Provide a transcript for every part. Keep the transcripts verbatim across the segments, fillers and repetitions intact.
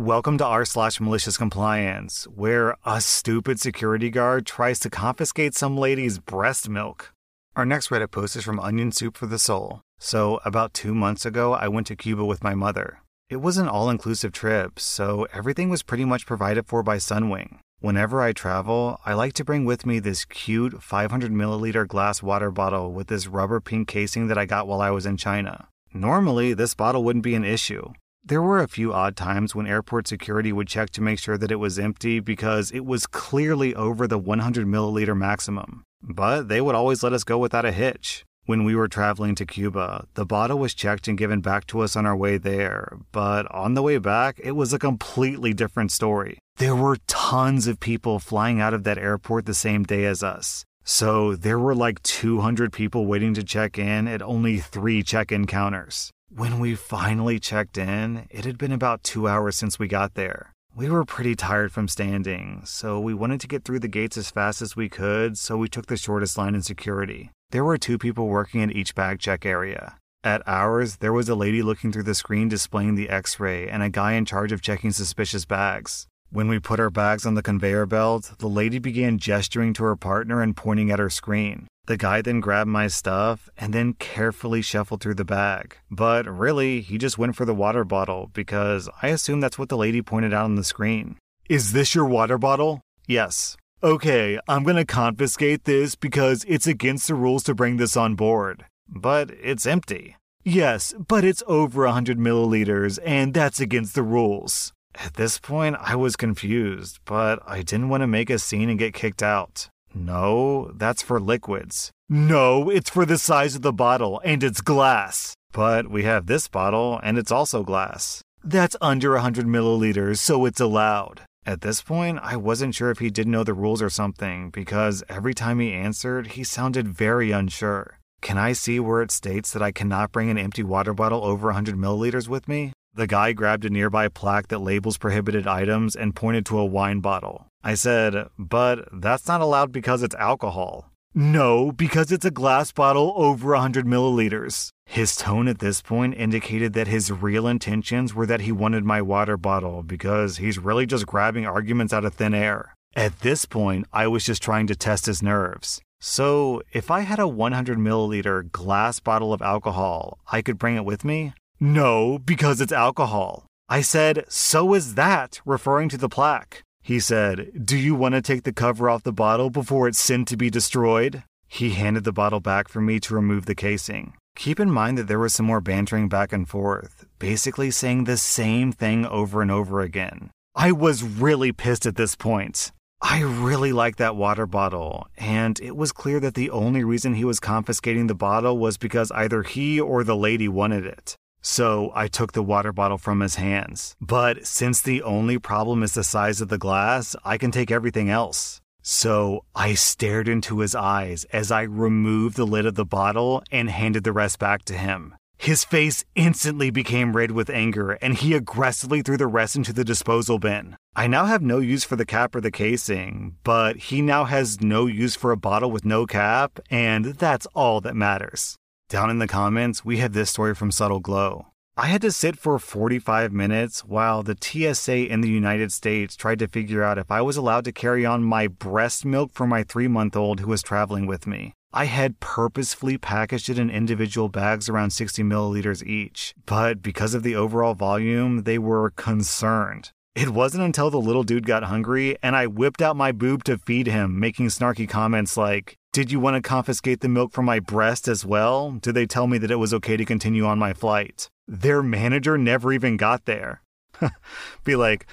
Welcome to r slash malicious compliance, where a stupid security guard tries to confiscate some lady's breast milk. Our next Reddit post is from Onion Soup for the Soul. So, about two months ago, I went to Cuba with my mother. It was an all-inclusive trip, so everything was pretty much provided for by Sunwing. Whenever I travel, I like to bring with me this cute five hundred milliliter glass water bottle with this rubber pink casing that I got while I was in China. Normally, this bottle wouldn't be an issue. There were a few odd times when airport security would check to make sure that it was empty because it was clearly over the one hundred milliliter maximum. But they would always let us go without a hitch. When we were traveling to Cuba, the bottle was checked and given back to us on our way there, but on the way back, it was a completely different story. There were tons of people flying out of that airport the same day as us. So there were like two hundred people waiting to check in at only three check-in counters. When we finally checked in, it had been about two hours since we got there. We were pretty tired from standing, so we wanted to get through the gates as fast as we could, so we took the shortest line in security. There were two people working in each bag check area. At ours, there was a lady looking through the screen displaying the x-ray and a guy in charge of checking suspicious bags. When we put our bags on the conveyor belt, the lady began gesturing to her partner and pointing at her screen. The guy then grabbed my stuff and then carefully shuffled through the bag. But really, he just went for the water bottle because I assume that's what the lady pointed out on the screen. Is this your water bottle? Yes. Okay, I'm gonna confiscate this because it's against the rules to bring this on board. But it's empty. Yes, but it's over one hundred milliliters and that's against the rules. At this point, I was confused, but I didn't want to make a scene and get kicked out. No, that's for liquids. No, it's for the size of the bottle, and it's glass. But we have this bottle, and it's also glass. That's under one hundred milliliters, so it's allowed. At this point, I wasn't sure if he didn't know the rules or something, because every time he answered, he sounded very unsure. Can I see where it states that I cannot bring an empty water bottle over one hundred milliliters with me? The guy grabbed a nearby plaque that labels prohibited items and pointed to a wine bottle. I said, but that's not allowed because it's alcohol. No, because it's a glass bottle over one hundred milliliters. His tone at this point indicated that his real intentions were that he wanted my water bottle because he's really just grabbing arguments out of thin air. At this point, I was just trying to test his nerves. So, if I had a one hundred milliliter glass bottle of alcohol, I could bring it with me? No, because it's alcohol. I said, so is that, referring to the plaque. He said, do you want to take the cover off the bottle before it's sent to be destroyed? He handed the bottle back for me to remove the casing. Keep in mind that there was some more bantering back and forth, basically saying the same thing over and over again. I was really pissed at this point. I really liked that water bottle, and it was clear that the only reason he was confiscating the bottle was because either he or the lady wanted it. So I took the water bottle from his hands. But since the only problem is the size of the glass, I can take everything else. So I stared into his eyes as I removed the lid of the bottle and handed the rest back to him. His face instantly became red with anger, and he aggressively threw the rest into the disposal bin. I now have no use for the cap or the casing, but he now has no use for a bottle with no cap, and that's all that matters. Down in the comments, we have this story from Subtle Glow. I had to sit for forty-five minutes while the T S A in the United States tried to figure out if I was allowed to carry on my breast milk for my three-month-old who was traveling with me. I had purposefully packaged it in individual bags around sixty milliliters each, but because of the overall volume, they were concerned. It wasn't until the little dude got hungry and I whipped out my boob to feed him, making snarky comments like, did you want to confiscate the milk from my breast as well? Did they tell me that it was okay to continue on my flight? Their manager never even got there. Be like,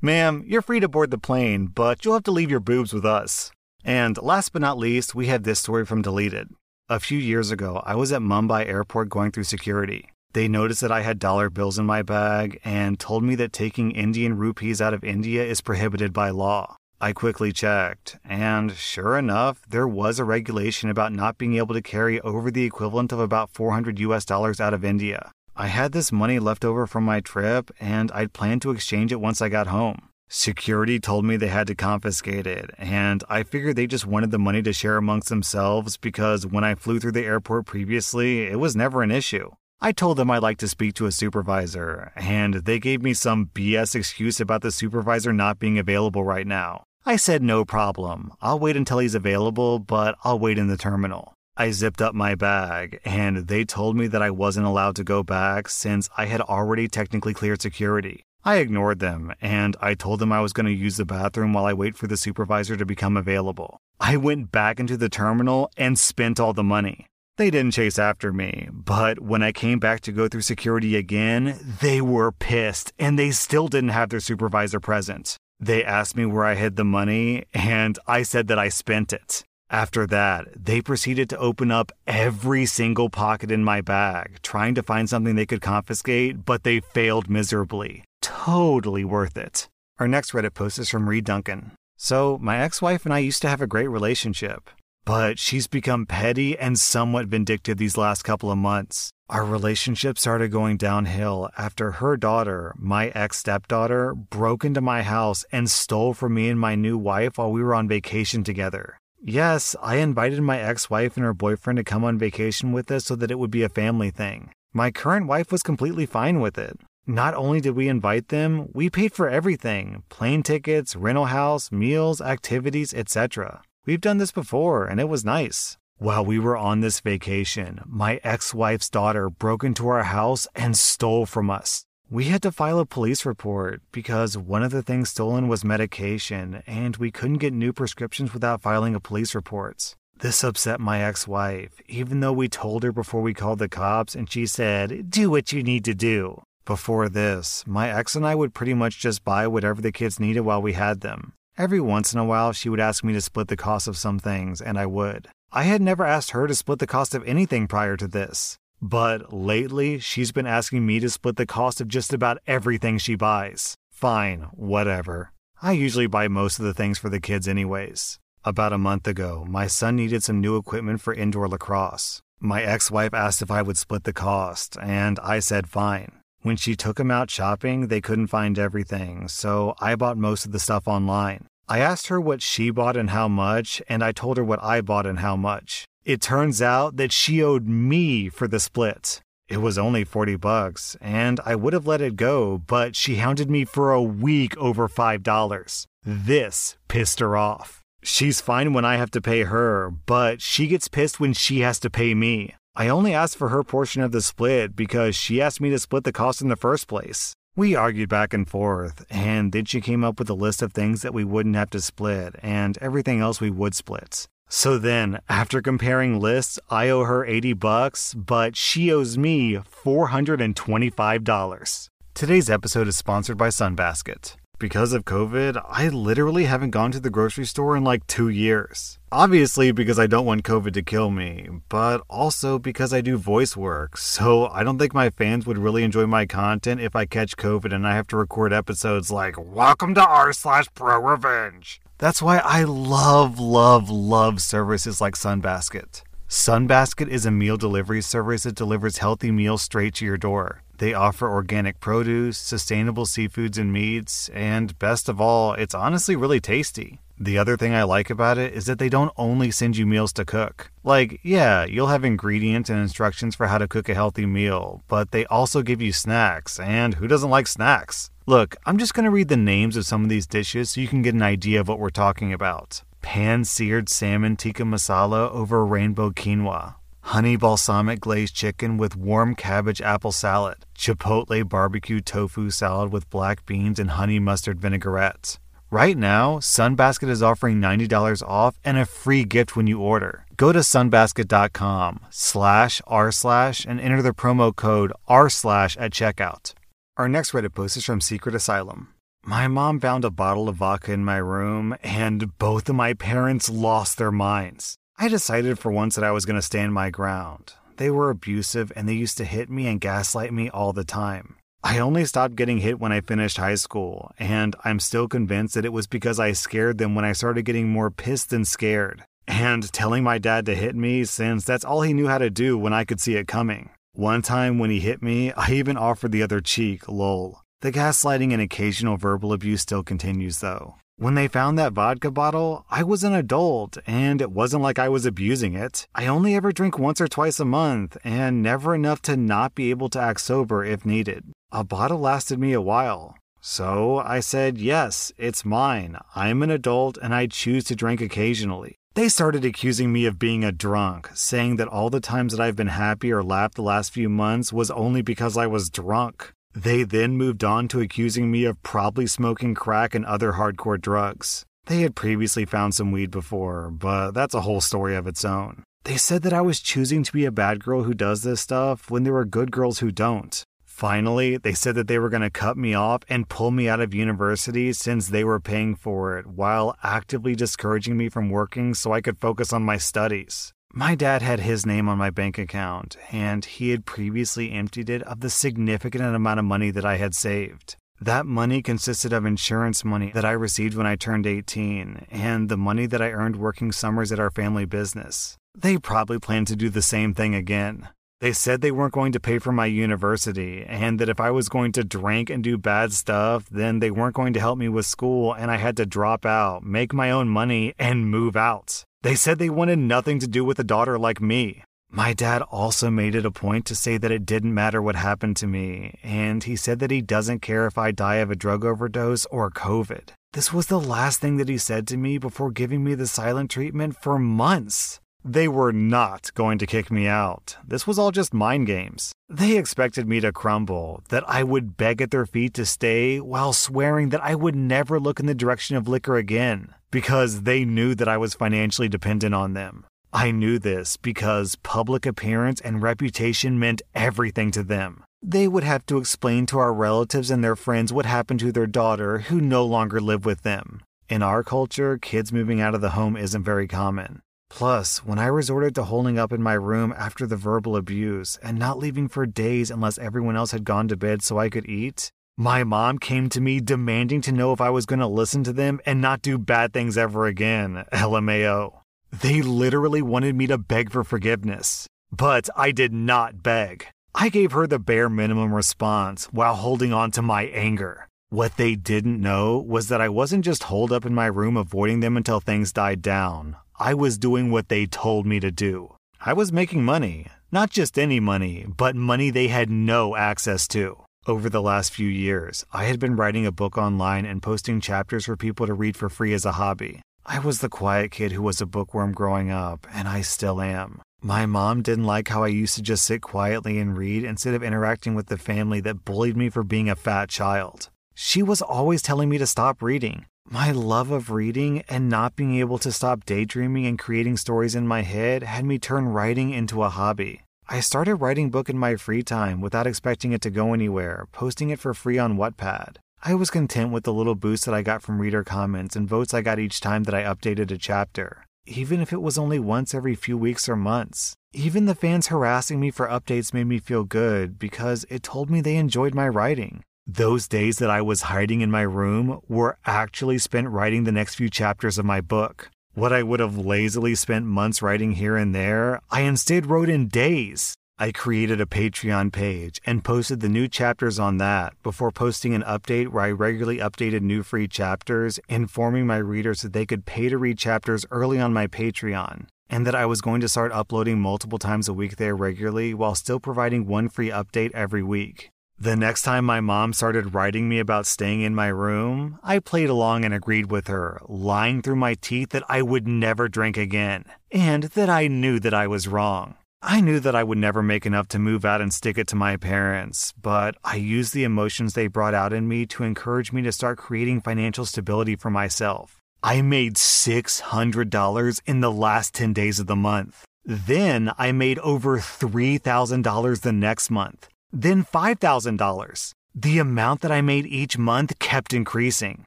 ma'am, you're free to board the plane, but you'll have to leave your boobs with us. And last but not least, we have this story from Deleted. A few years ago, I was at Mumbai Airport going through security. They noticed that I had dollar bills in my bag and told me that taking Indian rupees out of India is prohibited by law. I quickly checked, and sure enough, there was a regulation about not being able to carry over the equivalent of about four hundred US dollars out of India. I had this money left over from my trip, and I'd planned to exchange it once I got home. Security told me they had to confiscate it, and I figured they just wanted the money to share amongst themselves because when I flew through the airport previously, it was never an issue. I told them I'd like to speak to a supervisor, and they gave me some B S excuse about the supervisor not being available right now. I said no problem, I'll wait until he's available, but I'll wait in the terminal. I zipped up my bag, and they told me that I wasn't allowed to go back since I had already technically cleared security. I ignored them, and I told them I was going to use the bathroom while I wait for the supervisor to become available. I went back into the terminal and spent all the money. They didn't chase after me, but when I came back to go through security again, they were pissed, and they still didn't have their supervisor present. They asked me where I hid the money, and I said that I spent it. After that, they proceeded to open up every single pocket in my bag, trying to find something they could confiscate, but they failed miserably. Totally worth it. Our next Reddit post is from Reed Duncan. So, my ex-wife and I used to have a great relationship, but she's become petty and somewhat vindictive these last couple of months. Our relationship started going downhill after her daughter, my ex-stepdaughter, broke into my house and stole from me and my new wife while we were on vacation together. Yes, I invited my ex-wife and her boyfriend to come on vacation with us so that it would be a family thing. My current wife was completely fine with it. Not only did we invite them, we paid for everything. Plane tickets, rental house, meals, activities, et cetera. We've done this before, and it was nice. While we were on this vacation, my ex-wife's daughter broke into our house and stole from us. We had to file a police report because one of the things stolen was medication, and we couldn't get new prescriptions without filing a police report. This upset my ex-wife, even though we told her before we called the cops, and she said, "Do what you need to do." Before this, my ex and I would pretty much just buy whatever the kids needed while we had them. Every once in a while, she would ask me to split the cost of some things, and I would. I had never asked her to split the cost of anything prior to this. But lately, she's been asking me to split the cost of just about everything she buys. Fine, whatever. I usually buy most of the things for the kids anyways. About a month ago, my son needed some new equipment for indoor lacrosse. My ex-wife asked if I would split the cost, and I said fine. When she took him out shopping, they couldn't find everything, so I bought most of the stuff online. I asked her what she bought and how much, and I told her what I bought and how much. It turns out that she owed me for the split. It was only forty bucks, and I would have let it go, but she hounded me for a week over five dollars. This pissed her off. She's fine when I have to pay her, but she gets pissed when she has to pay me. I only asked for her portion of the split because she asked me to split the cost in the first place. We argued back and forth, and then she came up with a list of things that we wouldn't have to split, and everything else we would split. So then, after comparing lists, I owe her eighty bucks, but she owes me four hundred twenty-five dollars. Today's episode is sponsored by Sunbasket. Because of COVID, I literally haven't gone to the grocery store in like two years. Obviously because I don't want COVID to kill me, but also because I do voice work, so I don't think my fans would really enjoy my content if I catch COVID and I have to record episodes like, "Welcome to r slash pro revenge." That's why I love, love, love services like Sunbasket. Sunbasket is a meal delivery service that delivers healthy meals straight to your door. They offer organic produce, sustainable seafoods and meats, and best of all, it's honestly really tasty. The other thing I like about it is that they don't only send you meals to cook. Like, yeah, you'll have ingredients and instructions for how to cook a healthy meal, but they also give you snacks, and who doesn't like snacks? Look, I'm just going to read the names of some of these dishes so you can get an idea of what we're talking about. Pan-seared salmon tikka masala over rainbow quinoa. Honey balsamic glazed chicken with warm cabbage apple salad. Chipotle barbecue tofu salad with black beans and honey mustard vinaigrette. Right now, Sunbasket is offering ninety dollars off and a free gift when you order. Go to sunbasket.com slash r slash and enter the promo code r slash at checkout. Our next Reddit post is from Secret Asylum. My mom found a bottle of vodka in my room, and both of my parents lost their minds. I decided for once that I was going to stand my ground. They were abusive, and they used to hit me and gaslight me all the time. I only stopped getting hit when I finished high school, and I'm still convinced that it was because I scared them when I started getting more pissed than scared, and telling my dad to hit me since that's all he knew how to do when I could see it coming. One time when he hit me, I even offered the other cheek, lol. The gaslighting and occasional verbal abuse still continues, though. When they found that vodka bottle, I was an adult, and it wasn't like I was abusing it. I only ever drink once or twice a month, and never enough to not be able to act sober if needed. A bottle lasted me a while. So I said, yes, it's mine. I'm an adult and I choose to drink occasionally. They started accusing me of being a drunk, saying that all the times that I've been happy or laughed the last few months was only because I was drunk. They then moved on to accusing me of probably smoking crack and other hardcore drugs. They had previously found some weed before, but that's a whole story of its own. They said that I was choosing to be a bad girl who does this stuff when there are good girls who don't. Finally, they said that they were going to cut me off and pull me out of university since they were paying for it, while actively discouraging me from working so I could focus on my studies. My dad had his name on my bank account, and he had previously emptied it of the significant amount of money that I had saved. That money consisted of insurance money that I received when I turned eighteen, and the money that I earned working summers at our family business. They probably planned to do the same thing again. They said they weren't going to pay for my university, and that if I was going to drink and do bad stuff, then they weren't going to help me with school and I had to drop out, make my own money, and move out. They said they wanted nothing to do with a daughter like me. My dad also made it a point to say that it didn't matter what happened to me, and he said that he doesn't care if I die of a drug overdose or COVID. This was the last thing that he said to me before giving me the silent treatment for months. They were not going to kick me out. This was all just mind games. They expected me to crumble, that I would beg at their feet to stay while swearing that I would never look in the direction of liquor again, because they knew that I was financially dependent on them. I knew this because public appearance and reputation meant everything to them. They would have to explain to our relatives and their friends what happened to their daughter who no longer lived with them. In our culture, kids moving out of the home isn't very common. Plus, when I resorted to holding up in my room after the verbal abuse and not leaving for days unless everyone else had gone to bed so I could eat, my mom came to me demanding to know if I was going to listen to them and not do bad things ever again, L M A O. They literally wanted me to beg for forgiveness, but I did not beg. I gave her the bare minimum response while holding on to my anger. What they didn't know was that I wasn't just holed up in my room avoiding them until things died down. I was doing what they told me to do. I was making money. Not just any money, but money they had no access to. Over the last few years, I had been writing a book online and posting chapters for people to read for free as a hobby. I was the quiet kid who was a bookworm growing up, and I still am. My mom didn't like how I used to just sit quietly and read instead of interacting with the family that bullied me for being a fat child. She was always telling me to stop reading. My love of reading and not being able to stop daydreaming and creating stories in my head had me turn writing into a hobby. I started writing book in my free time without expecting it to go anywhere, posting it for free on Wattpad. I was content with the little boost that I got from reader comments and votes I got each time that I updated a chapter, even if it was only once every few weeks or months. Even the fans harassing me for updates made me feel good because it told me they enjoyed my writing. Those days that I was hiding in my room were actually spent writing the next few chapters of my book. What I would have lazily spent months writing here and there, I instead wrote in days. I created a Patreon page and posted the new chapters on that before posting an update where I regularly updated new free chapters, informing my readers that they could pay to read chapters early on my Patreon, and that I was going to start uploading multiple times a week there regularly while still providing one free update every week. The next time my mom started writing me about staying in my room, I played along and agreed with her, lying through my teeth that I would never drink again, and that I knew that I was wrong. I knew that I would never make enough to move out and stick it to my parents, but I used the emotions they brought out in me to encourage me to start creating financial stability for myself. I made six hundred dollars in the last ten days of the month. Then I made over three thousand dollars the next month. Then five thousand dollars. The amount that I made each month kept increasing.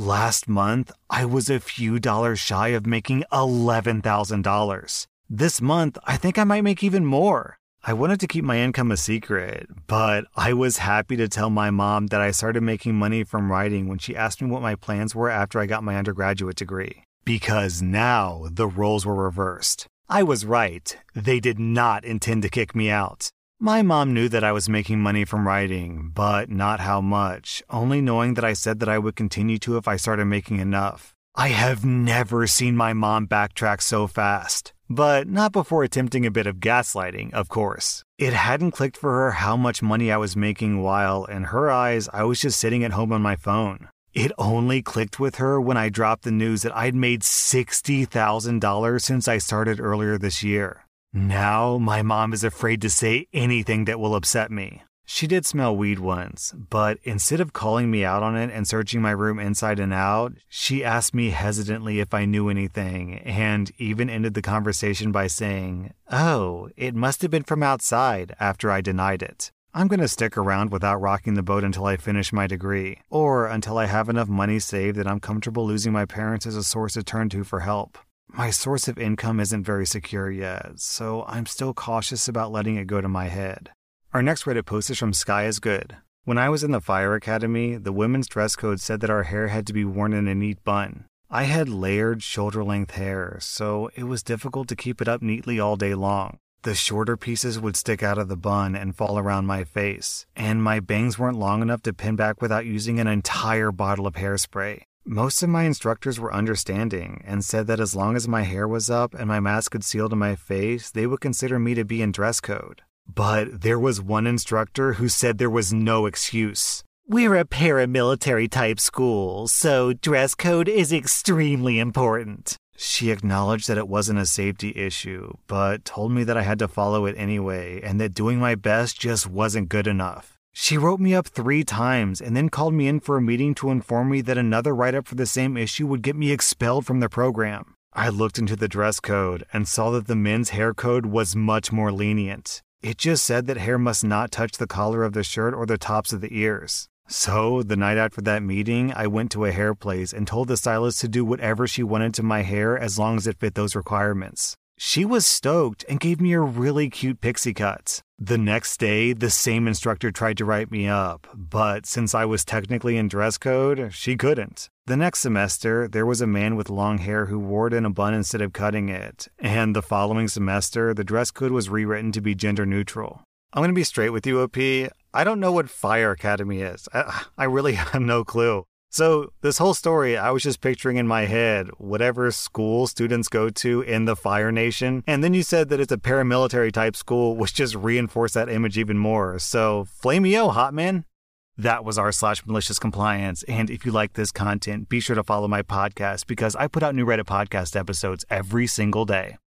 Last month, I was a few dollars shy of making eleven thousand dollars. This month, I think I might make even more. I wanted to keep my income a secret, but I was happy to tell my mom that I started making money from writing when she asked me what my plans were after I got my undergraduate degree. Because now, the roles were reversed. I was right. They did not intend to kick me out. My mom knew that I was making money from writing, but not how much, only knowing that I said that I would continue to if I started making enough. I have never seen my mom backtrack so fast. But not before attempting a bit of gaslighting, of course. It hadn't clicked for her how much money I was making while, in her eyes, I was just sitting at home on my phone. It only clicked with her when I dropped the news that I'd made sixty thousand dollars since I started earlier this year. Now, my mom is afraid to say anything that will upset me. She did smell weed once, but instead of calling me out on it and searching my room inside and out, she asked me hesitantly if I knew anything, and even ended the conversation by saying, "Oh, it must have been from outside," after I denied it. I'm going to stick around without rocking the boat until I finish my degree, or until I have enough money saved that I'm comfortable losing my parents as a source to turn to for help. My source of income isn't very secure yet, so I'm still cautious about letting it go to my head. Our next Reddit post is from SkyIsGood. When I was in the fire academy, the women's dress code said that our hair had to be worn in a neat bun. I had layered shoulder-length hair, so it was difficult to keep it up neatly all day long. The shorter pieces would stick out of the bun and fall around my face, and my bangs weren't long enough to pin back without using an entire bottle of hairspray. Most of my instructors were understanding and said that as long as my hair was up and my mask could seal to my face, they would consider me to be in dress code. But there was one instructor who said there was no excuse. "We're a paramilitary-type school, so dress code is extremely important." She acknowledged that it wasn't a safety issue, but told me that I had to follow it anyway and that doing my best just wasn't good enough. She wrote me up three times and then called me in for a meeting to inform me that another write-up for the same issue would get me expelled from the program. I looked into the dress code and saw that the men's hair code was much more lenient. It just said that hair must not touch the collar of the shirt or the tops of the ears. So, the night after that meeting, I went to a hair place and told the stylist to do whatever she wanted to my hair as long as it fit those requirements. She was stoked and gave me a really cute pixie cut. The next day, the same instructor tried to write me up, but since I was technically in dress code, she couldn't. The next semester, there was a man with long hair who wore it in a bun instead of cutting it, and the following semester, the dress code was rewritten to be gender neutral. I'm going to be straight with you, O P. I don't know what Fire Academy is. I, I really have no clue. So this whole story, I was just picturing in my head whatever school students go to in the Fire Nation. And then you said that it's a paramilitary type school, which just reinforced that image even more. So flameo, hot man. That was our slash malicious compliance. And if you like this content, be sure to follow my podcast because I put out new Reddit podcast episodes every single day.